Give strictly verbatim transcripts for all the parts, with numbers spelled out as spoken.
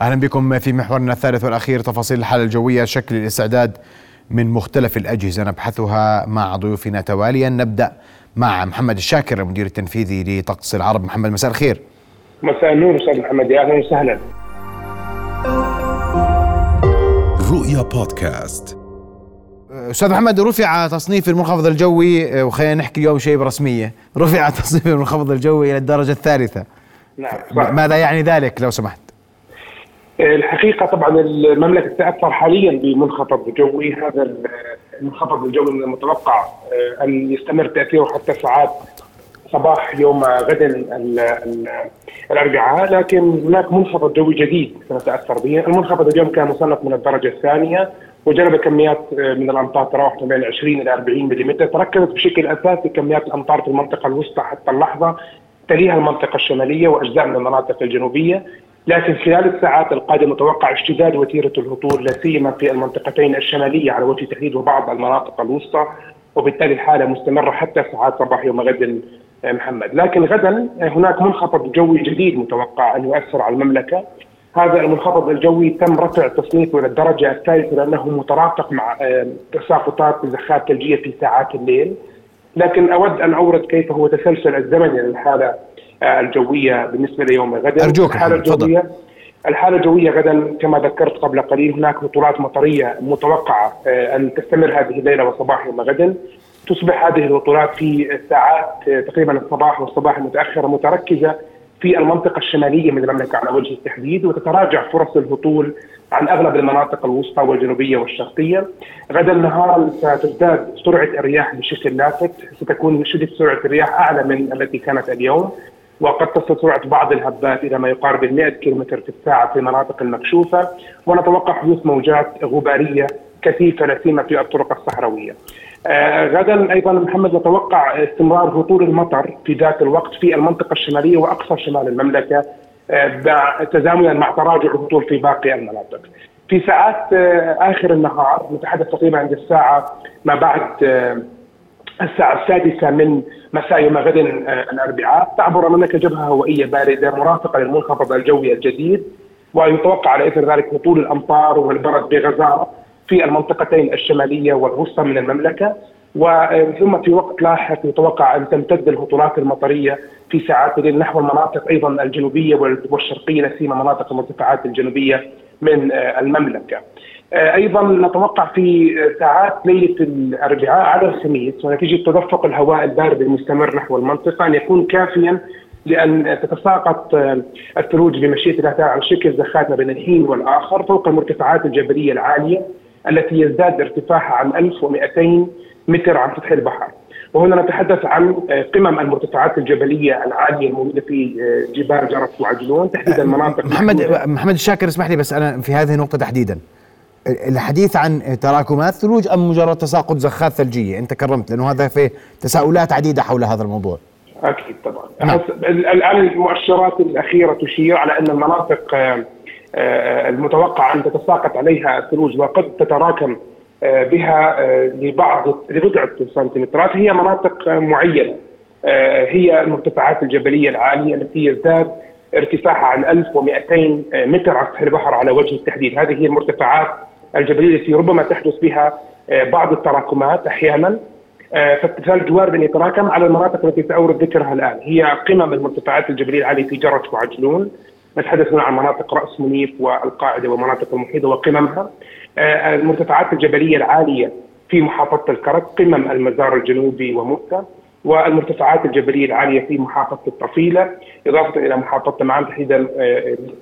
أهلا بكم في محورنا الثالث والأخير. تفاصيل الحالة الجوية شكل الاستعداد من مختلف الأجهزة نبحثها مع ضيوفنا تواليا. نبدأ مع محمد الشاكر المدير التنفيذي لطقس العرب. محمد مساء الخير. مساء النور أستاذ محمد، أهلا وسهلا. رؤيا بودكاست. أستاذ محمد، رفع تصنيف المنخفض الجوي، وخلينا نحكي اليوم شيء برسمية، رفع تصنيف المنخفض الجوي إلى الدرجة الثالثة. نعم صح. ماذا يعني ذلك لو سمحت؟ الحقيقة طبعا المملكة تتأثر حاليا بمنخفض جوي. هذا المنخفض الجوي من المتوقع أن يستمر تأثيره حتى ساعات صباح يوم غدا الأربعاء، لكن هناك منخفض جوي جديد سنتأثر به. المنخفض اليوم كان مصنف من الدرجة الثانية وجلب كميات من الأمطار تراوح من عشرين إلى أربعين ملم. تركزت بشكل أساسي كميات الأمطار في المنطقة الوسطى حتى اللحظة، تليها المنطقة الشمالية وأجزاء من المناطق الجنوبية، لكن خلال الساعات القادمة متوقع اشتداد وتيرة الهطول لا سيما في المنطقتين الشمالية على وجه التحديد وبعض المناطق الوسطى، وبالتالي الحالة مستمرة حتى ساعات صباح يوم غد محمد. لكن غدا هناك منخفض جوي جديد متوقع أن يؤثر على المملكة. هذا المنخفض الجوي تم رفع تصنيفه إلى الدرجة الثالثة لأنه مترافق مع تساقطات زخات ثلجية في ساعات الليل، لكن أود أن أورد كيف هو تسلسل الزمني للحالة الجوية بالنسبة ليوم غدا. أرجوك الحالة الجوية فضل. الحالة الجوية غدا كما ذكرت قبل قليل هناك هطولات مطرية متوقعة أن تستمر هذه الليلة وصباح يوم غدا. تصبح هذه الهطولات في الساعات تقريبا الصباح والصباح المتأخرة متركزة في المنطقة الشمالية من المملكة على وجه التحديد، وتتراجع فرص الهطول عن أغلب المناطق الوسطى والجنوبية والشرقية. غدا النهار ستزداد سرعة الرياح بشكل لافت، ستكون شدة سرعة الرياح أعلى من التي كانت اليوم، وقد تصل سرعة بعض الهبات إلى ما يقارب مئة كيلومتر في الساعة في المناطق المكشوفة، ونتوقع حدوث موجات غبارية كثيفة لا سيما في الطرق الصحراوية. آه غدا أيضا محمد نتوقع استمرار هطول المطر في ذات الوقت في المنطقة الشمالية وأقصى شمال المملكة آه تزامنا مع تراجع الهطول في باقي المناطق. في ساعات آه آخر النهار نتحدث تقريبا عند الساعة ما بعد آه الساعة السادسة من مساء يوم غد الأربعاء تعبر المملكة جبهة هوائية باردة مرافقة للمنخفض الجوي الجديد، ويتوقع على إثر ذلك هطول الأمطار والبرد بغزارة في المنطقتين الشمالية والوسطى من المملكة، وثم في وقت لاحق يتوقع أن تمتد الهطولات المطرية في ساعات الليل نحو المناطق أيضا الجنوبية والشرقية لا سيما مناطق المرتفعات الجنوبية من المملكة. أيضا نتوقع في ساعات ليلة الأربعاء على الخميس ونتيجة تدفق الهواء البارد المستمر نحو المنطقة أن يكون كافيا لأن تتساقط الثلوج بمشيئة الله تعالى على شكل زخات ما بين الحين والآخر فوق المرتفعات الجبلية العالية التي يزداد ارتفاعها عن ألف ومئتين متر عن سطح البحر، وهنا نتحدث عن قمم المرتفعات الجبلية العالية الموجودة في جبال جرف وعجلون تحديدا مناطق. محمد محمد الشاكر اسمح لي بس أنا في هذه النقطة تحديدا، الحديث عن تراكمات ثلوج أم مجرد تساقط زخات ثلجية؟ أنت كرمت لأنه هذا في تساؤلات عديدة حول هذا الموضوع. أكيد طبعا الآن المؤشرات الأخيرة تشير على أن المناطق المتوقع أن تتساقط عليها الثلوج وقد تتراكم بها لبعض لبضعة سنتيمترات هي مناطق معينة، هي المرتفعات الجبلية العالية التي يزداد ارتفاعها عن ألف ومئتين متر عن سطح البحر على وجه التحديد. هذه هي المرتفعات الجبلية التي ربما تحدث بها بعض التراكمات أحيانا، فالثلج وارد يتراكم على المناطق التي سأورد ذكرها الآن، هي قمم المرتفعات الجبلية العالية في جرف وعجلون، نتحدث عن مناطق رأس منيف والقاعدة ومناطق المحيطة وقممها، المرتفعات الجبلية العالية في محافظة الكرك قمم المزار الجنوبي ومؤتة، والمرتفعات الجبلية العالية في محافظة الطفيلة إضافة إلى محافظة معام تحديدا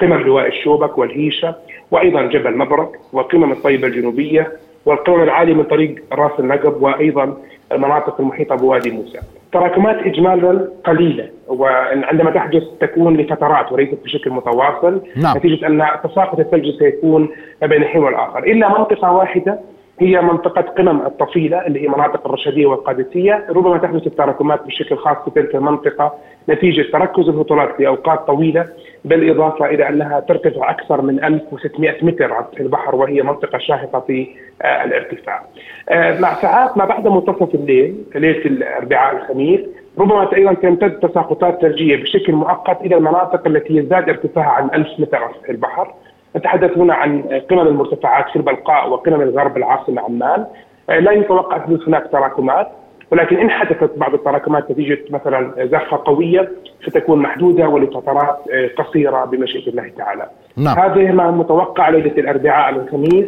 قمم لواء الشوبك والهيشة وأيضا جبل مبرك وقمم الطيبة الجنوبية والقمم العالية من طريق راس النقب وأيضا المناطق المحيطة بوادي موسى. تراكمات إجمالا قليلة وعندما تحدث تكون لفترات وليست بشكل متواصل. نعم. نتيجة أن تساقط الثلج سيكون بين حين والآخر إلا منطقة واحدة هي منطقة قمم الطفيلة اللي هي مناطق الرشدية والقادسية، ربما تحدث التراكمات بشكل خاص في تلك المنطقة نتيجة تركز الهطولات لأوقات طويلة، بالإضافة إلى أنها ترتفع أكثر من ألف وستمئة متر عن سطح البحر وهي منطقة شاهقة في آه الارتفاع. آه مع ساعات ما بعد منتصف الليل ليلة الأربعاء الخميس ربما أيضا تمتد تساقطات ثلجية بشكل مؤقت إلى المناطق التي يزداد ارتفاعها عن ألف متر عن سطح البحر، نتحدث هنا عن قمم المرتفعات في البلقاء وقمم الغرب العاصمة عمان. لا يتوقع أن هناك تراكمات، ولكن إن حدثت بعض التراكمات نتيجة مثلا زخة قوية ستكون محدودة ولفترات قصيرة بمشيئة الله تعالى. نعم. هذا ما متوقع ليلة الأربعاء والخميس،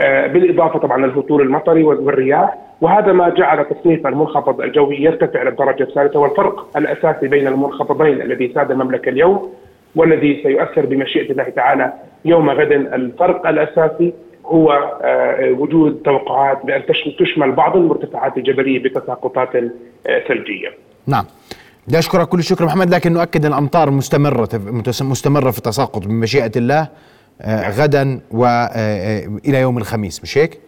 بالإضافة طبعا للهطول المطري والرياح، وهذا ما جعل تصنيف المنخفض الجوي يرتفع للدرجة الثالثة، والفرق الأساسي بين المنخفضين الذي ساد المملكة اليوم والذي سيؤثر بمشيئة الله تعالى يوم غد، الفرق الأساسي هو وجود توقعات بأن تشمل بعض المرتفعات الجبلية بتساقطات ثلجية. نعم، بدي أشكرك كل الشكر محمد، لكن نؤكد أن الأمطار مستمرة مستمرة في التساقط بمشيئة الله غدا وإلى يوم الخميس، مش هيك؟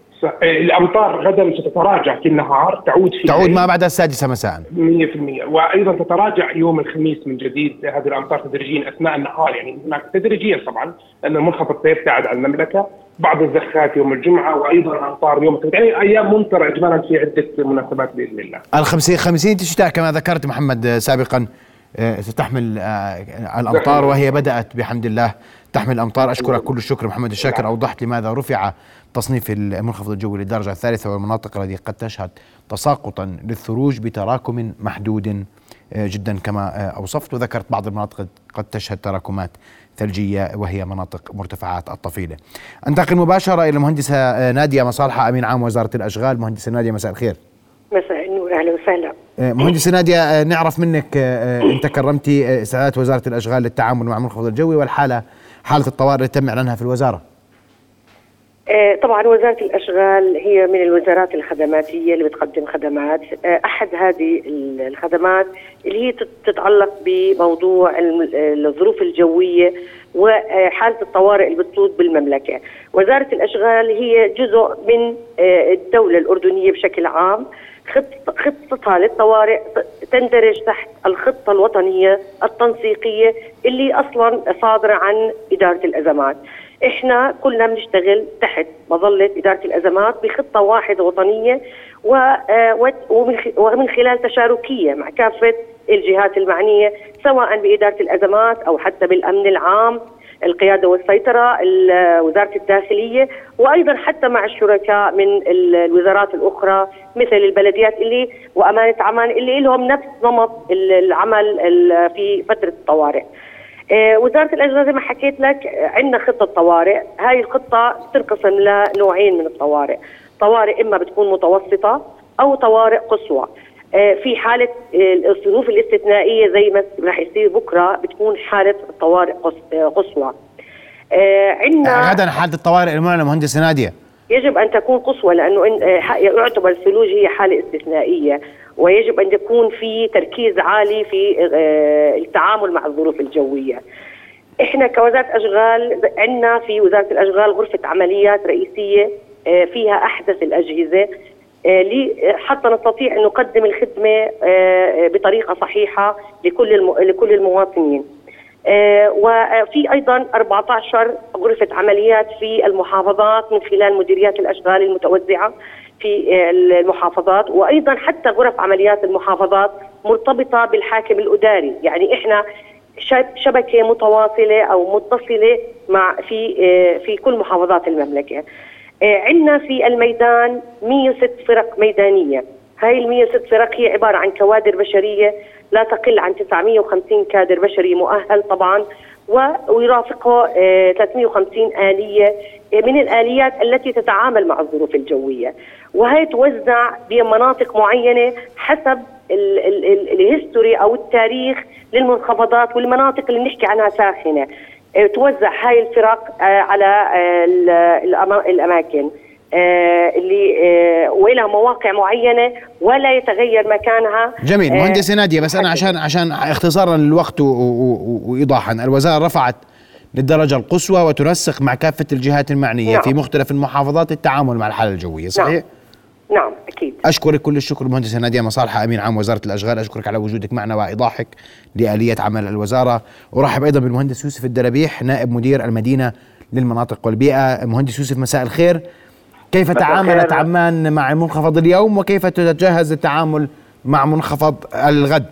الأمطار غدا ستتراجع في النهار، تعود في تعود ما بعد السادسة مساء مئة بالمئة، وأيضا تتراجع يوم الخميس من جديد هذه الأمطار تدريجيا أثناء النهار، يعني هناك تدريجيا طبعا لأن المنخفض سيبتعد عن المملكة، بعض الزخات يوم الجمعة وأيضا الأمطار يوم الخميس، يعني أيام ممطرة إجمالا في عدة مناسبات بإذن الله. الخمسين خمسين شتاء كما ذكرت محمد سابقا ستحمل الأمطار، وهي بدأت بحمد الله تحمل الأمطار. أشكرك كل الشكر محمد الشاكر، أوضحت لماذا رفع تصنيف المنخفض الجوي للدرجة الثالثة والمناطق التي قد تشهد تساقطا للثلوج بتراكم محدود جدا كما أوصفت، وذكرت بعض المناطق قد تشهد تراكمات ثلجية وهي مناطق مرتفعات الطفيلة. أنتقل مباشرة إلى المهندسة نادية مصالحة، أمين عام وزارة الأشغال. مهندسة نادية مساء الخير. مساء النور، أهلا وسهلا. مهندسة نادية، نعرف منك أنت كرمتي سعادة وزارة الأشغال للتعامل مع المنخفض الجوي والحالة حالة الطوارئ اللي تم إعلانها في الوزارة. طبعا وزارة الأشغال هي من الوزارات الخدماتية اللي بتقدم خدمات، أحد هذه الخدمات اللي هي تتعلق بموضوع الظروف الجوية وحالة الطوارئ اللي بتصيب بالمملكة. وزارة الأشغال هي جزء من الدولة الأردنية بشكل عام، خطتها للطوارئ تندرج تحت الخطة الوطنية التنسيقية اللي أصلا صادرة عن إدارة الأزمات. إحنا كلنا بنشتغل تحت مظلة إدارة الأزمات بخطة واحدة وطنية ومن خلال تشاركية مع كافة الجهات المعنية، سواء بإدارة الأزمات أو حتى بالأمن العام، القيادة والسيطرة، وزارة الداخلية، وأيضا حتى مع الشركاء من الوزارات الأخرى مثل البلديات اللي وأمانة عمان اللي لهم نفس نمط العمل في فترة الطوارئ. وزارة الأشغال زي ما حكيت لك عندنا خطة طوارئ، هاي الخطة تنقسم لنوعين من الطوارئ، طوارئ إما بتكون متوسطة أو طوارئ قصوى. في حالة الظروف الاستثنائية زي ما راح يصير بكرة بتكون حالة طوارئ قصوى. عندنا غدا حالة الطوارئ المعلنة مهندسة نادية يجب أن تكون قصوى، لأنه يعتبر الثلوج هي حالة استثنائية، ويجب أن يكون في تركيز عالي في التعامل مع الظروف الجوية. إحنا كوزارة أشغال عندنا في وزارة الأشغال غرفة عمليات رئيسية فيها أحدث الأجهزة حتى نستطيع أن نقدم الخدمة بطريقة صحيحة لكل لكل المواطنين. وفي أيضا أربعة عشر غرفة عمليات في المحافظات من خلال مديريات الأشغال المتوزعة في المحافظات، وأيضا حتى غرف عمليات المحافظات مرتبطة بالحاكم الإداري، يعني إحنا شبكة متواصلة أو متصلة مع في في كل محافظات المملكة. عندنا في الميدان مئة وستة فرق ميدانية، هاي ال مئة وستة فرق هي عبارة عن كوادر بشرية لا تقل عن تسعمئة وخمسين كادر بشري مؤهل طبعا، ويرافقه ثلاثمئة وخمسين آلية من الآليات التي تتعامل مع الظروف الجوية، وهي توزع بمناطق معينة حسب الهيستوري أو التاريخ للمنخفضات والمناطق اللي نحكي عنها ساخنة. توزع هاي الفرق على الأماكن اللي ولها مواقع معينة ولا يتغير مكانها. جميل مهندسة نادية، بس أنا عشان عشان اختصارا للوقت وإيضاحا، الوزارة رفعت للدرجة القصوى وتنسق مع كافة الجهات المعنية. نعم. في مختلف المحافظات التعامل مع الحالة الجوية، صحيح؟ نعم. نعم أكيد. أشكرك كل الشكر مهندسة نادية مصالحة، أمين عام وزارة الأشغال، أشكرك على وجودك معنا وإيضاحك لآلية عمل الوزارة. أرحب أيضا بالمهندس يوسف الدلابيح نائب مدير المدينة للمناطق والبيئة. مهندس يوسف مساء الخير، كيف تعاملت عمان مع المنخفض اليوم وكيف تتجهز التعامل مع منخفض الغد؟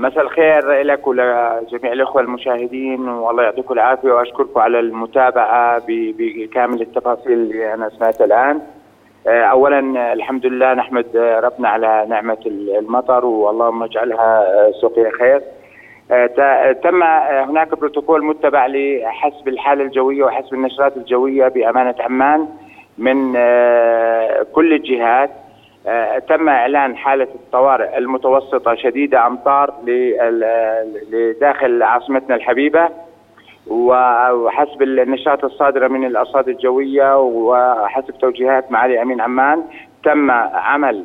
مساء الخير لك ولجميع الاخوه المشاهدين، والله يعطيكم العافيه واشكركم على المتابعه بكامل التفاصيل اللي انا سمعتها الان. اولا الحمد لله نحمد ربنا على نعمه المطر واللهم اجعلها سقيا خير. تم هناك بروتوكول متبع لحسب الحاله الجويه وحسب النشرات الجويه بامانه عمان من كل الجهات. تم إعلان حالة الطوارئ المتوسطة شديدة أمطار لداخل عاصمتنا الحبيبة، وحسب النشاط الصادرة من الأرصاد الجوية وحسب توجيهات معالي أمين عمان تم عمل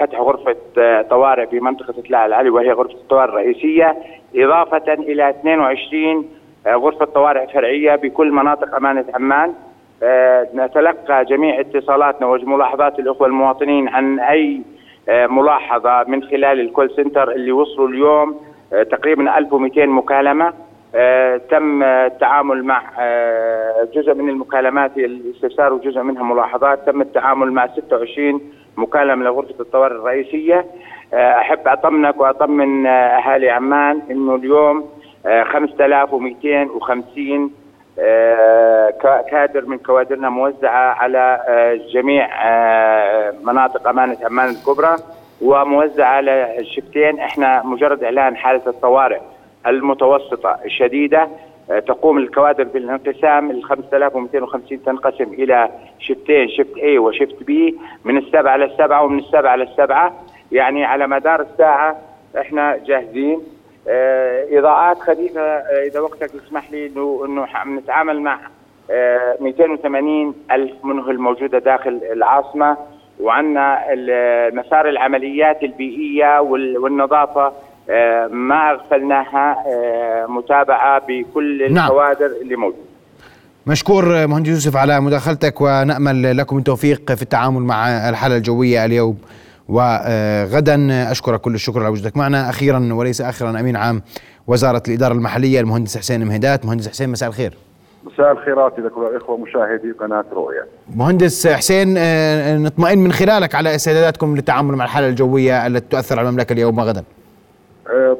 فتح غرفة طوارئ في منطقة التلال العلي وهي غرفة الطوارئ الرئيسية، إضافة إلى اثنين وعشرين غرفة طوارئ فرعية بكل مناطق أمانة عمان. نتلقى جميع اتصالاتنا وملاحظات الأخوة المواطنين عن أي ملاحظة من خلال الكول سنتر اللي وصلوا اليوم تقريبا ألف ومئتين مكالمة. تم التعامل مع جزء من المكالمات الاستفسار وجزء منها ملاحظات. تم التعامل مع ستة وعشرين مكالمة لغرفة الطوارئ الرئيسية. أحب أطمنك وأطمن أهالي عمان إنه اليوم خمسة آلاف ومئتين وخمسين كادر من كوادرنا موزعة على جميع مناطق أمانة عمان الكبرى وموزعة على شفتين. احنا مجرد إعلان حالة الطوارئ المتوسطة الشديدة تقوم الكوادر بالانقسام. ال خمسة آلاف ومئتين وخمسين تنقسم إلى شفتين، شفت اي وشفت بي، من السبعة للسبعة ومن السبعة للسبعة، يعني على مدار الساعة احنا جاهزين. إضاءات خفيفة إذا وقتك يسمح لي، إنه عم نتعامل مع مئتين وثمانين ألف منه الموجودة داخل العاصمة، وعندنا مسار العمليات البيئية والنظافة ما أغفلناها، متابعة بكل الكوادر اللي موجودة. مشكور مهندس يوسف على مداخلتك، ونأمل لكم التوفيق في التعامل مع الحالة الجوية اليوم وغدا. أشكرك كل الشكر على وجودك معنا. أخيرا وليس آخرا، أمين عام وزارة الإدارة المحلية المهندس حسين مهيدات. مهندس حسين مساء الخير. مساء الخيرات لكل الإخوة مشاهدي قناة رؤيا. مهندس حسين، نطمئن من خلالك على استعداداتكم للتعامل مع الحالة الجوية التي تؤثر على المملكة اليوم وغدا.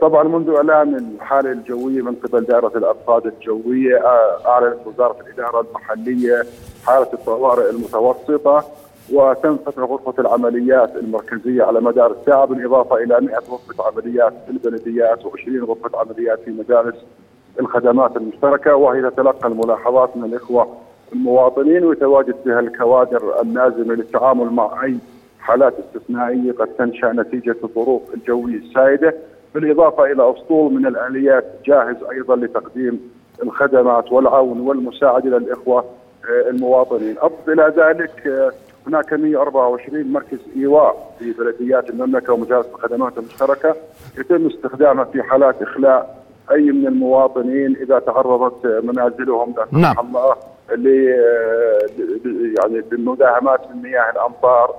طبعا منذ إعلان الحالة الجوية من قبل دائرة الأرصاد الجوية أعلنت وزارة الإدارة المحلية حالة الطوارئ المتوسطة، وتم فتح غرفة العمليات المركزية على مدار الساعة، بالإضافة إلى مئة غرفة عمليات في البلديات وعشرين غرفة عمليات في مجالس الخدمات المشتركة، وهي تتلقى الملاحظات من الإخوة المواطنين ويتواجد بها الكوادر اللازمة للتعامل مع أي حالات استثنائية قد تنشأ نتيجة الظروف الجوية السائدة، بالإضافة إلى أسطول من الآليات جاهز أيضا لتقديم الخدمات والعون والمساعدة للإخوة المواطنين. أضف إلى ذلك هناك مئة وأربعة وعشرين مركز إيواء في بلديات المملكة ومجالس الخدمات المشتركة يتم استخدامها في حالات إخلاء أي من المواطنين إذا تعرضت منازلهم لا سمح الله ل يعني للمداهمات من مياه الأمطار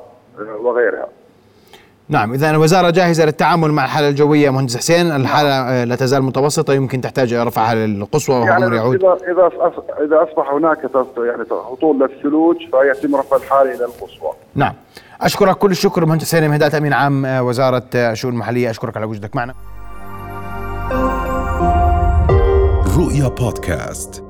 وغيرها. نعم، إذا الوزارة جاهزة للتعامل مع الحالة الجوية. مهندس حسين، الحالة لا تزال متوسطة، يمكن تحتاج رفعها للقصوى وهو يعود. إذا إذا إذا أصبح هناك يعني هطول للثلوج فيتم رفع الحالة إلى القصوى. نعم، أشكرك كل الشكر مهندس حسين مهيدات أمين عام وزارة الشؤون المحلية. أشكرك على وجودك معنا. رؤيا بودكاست.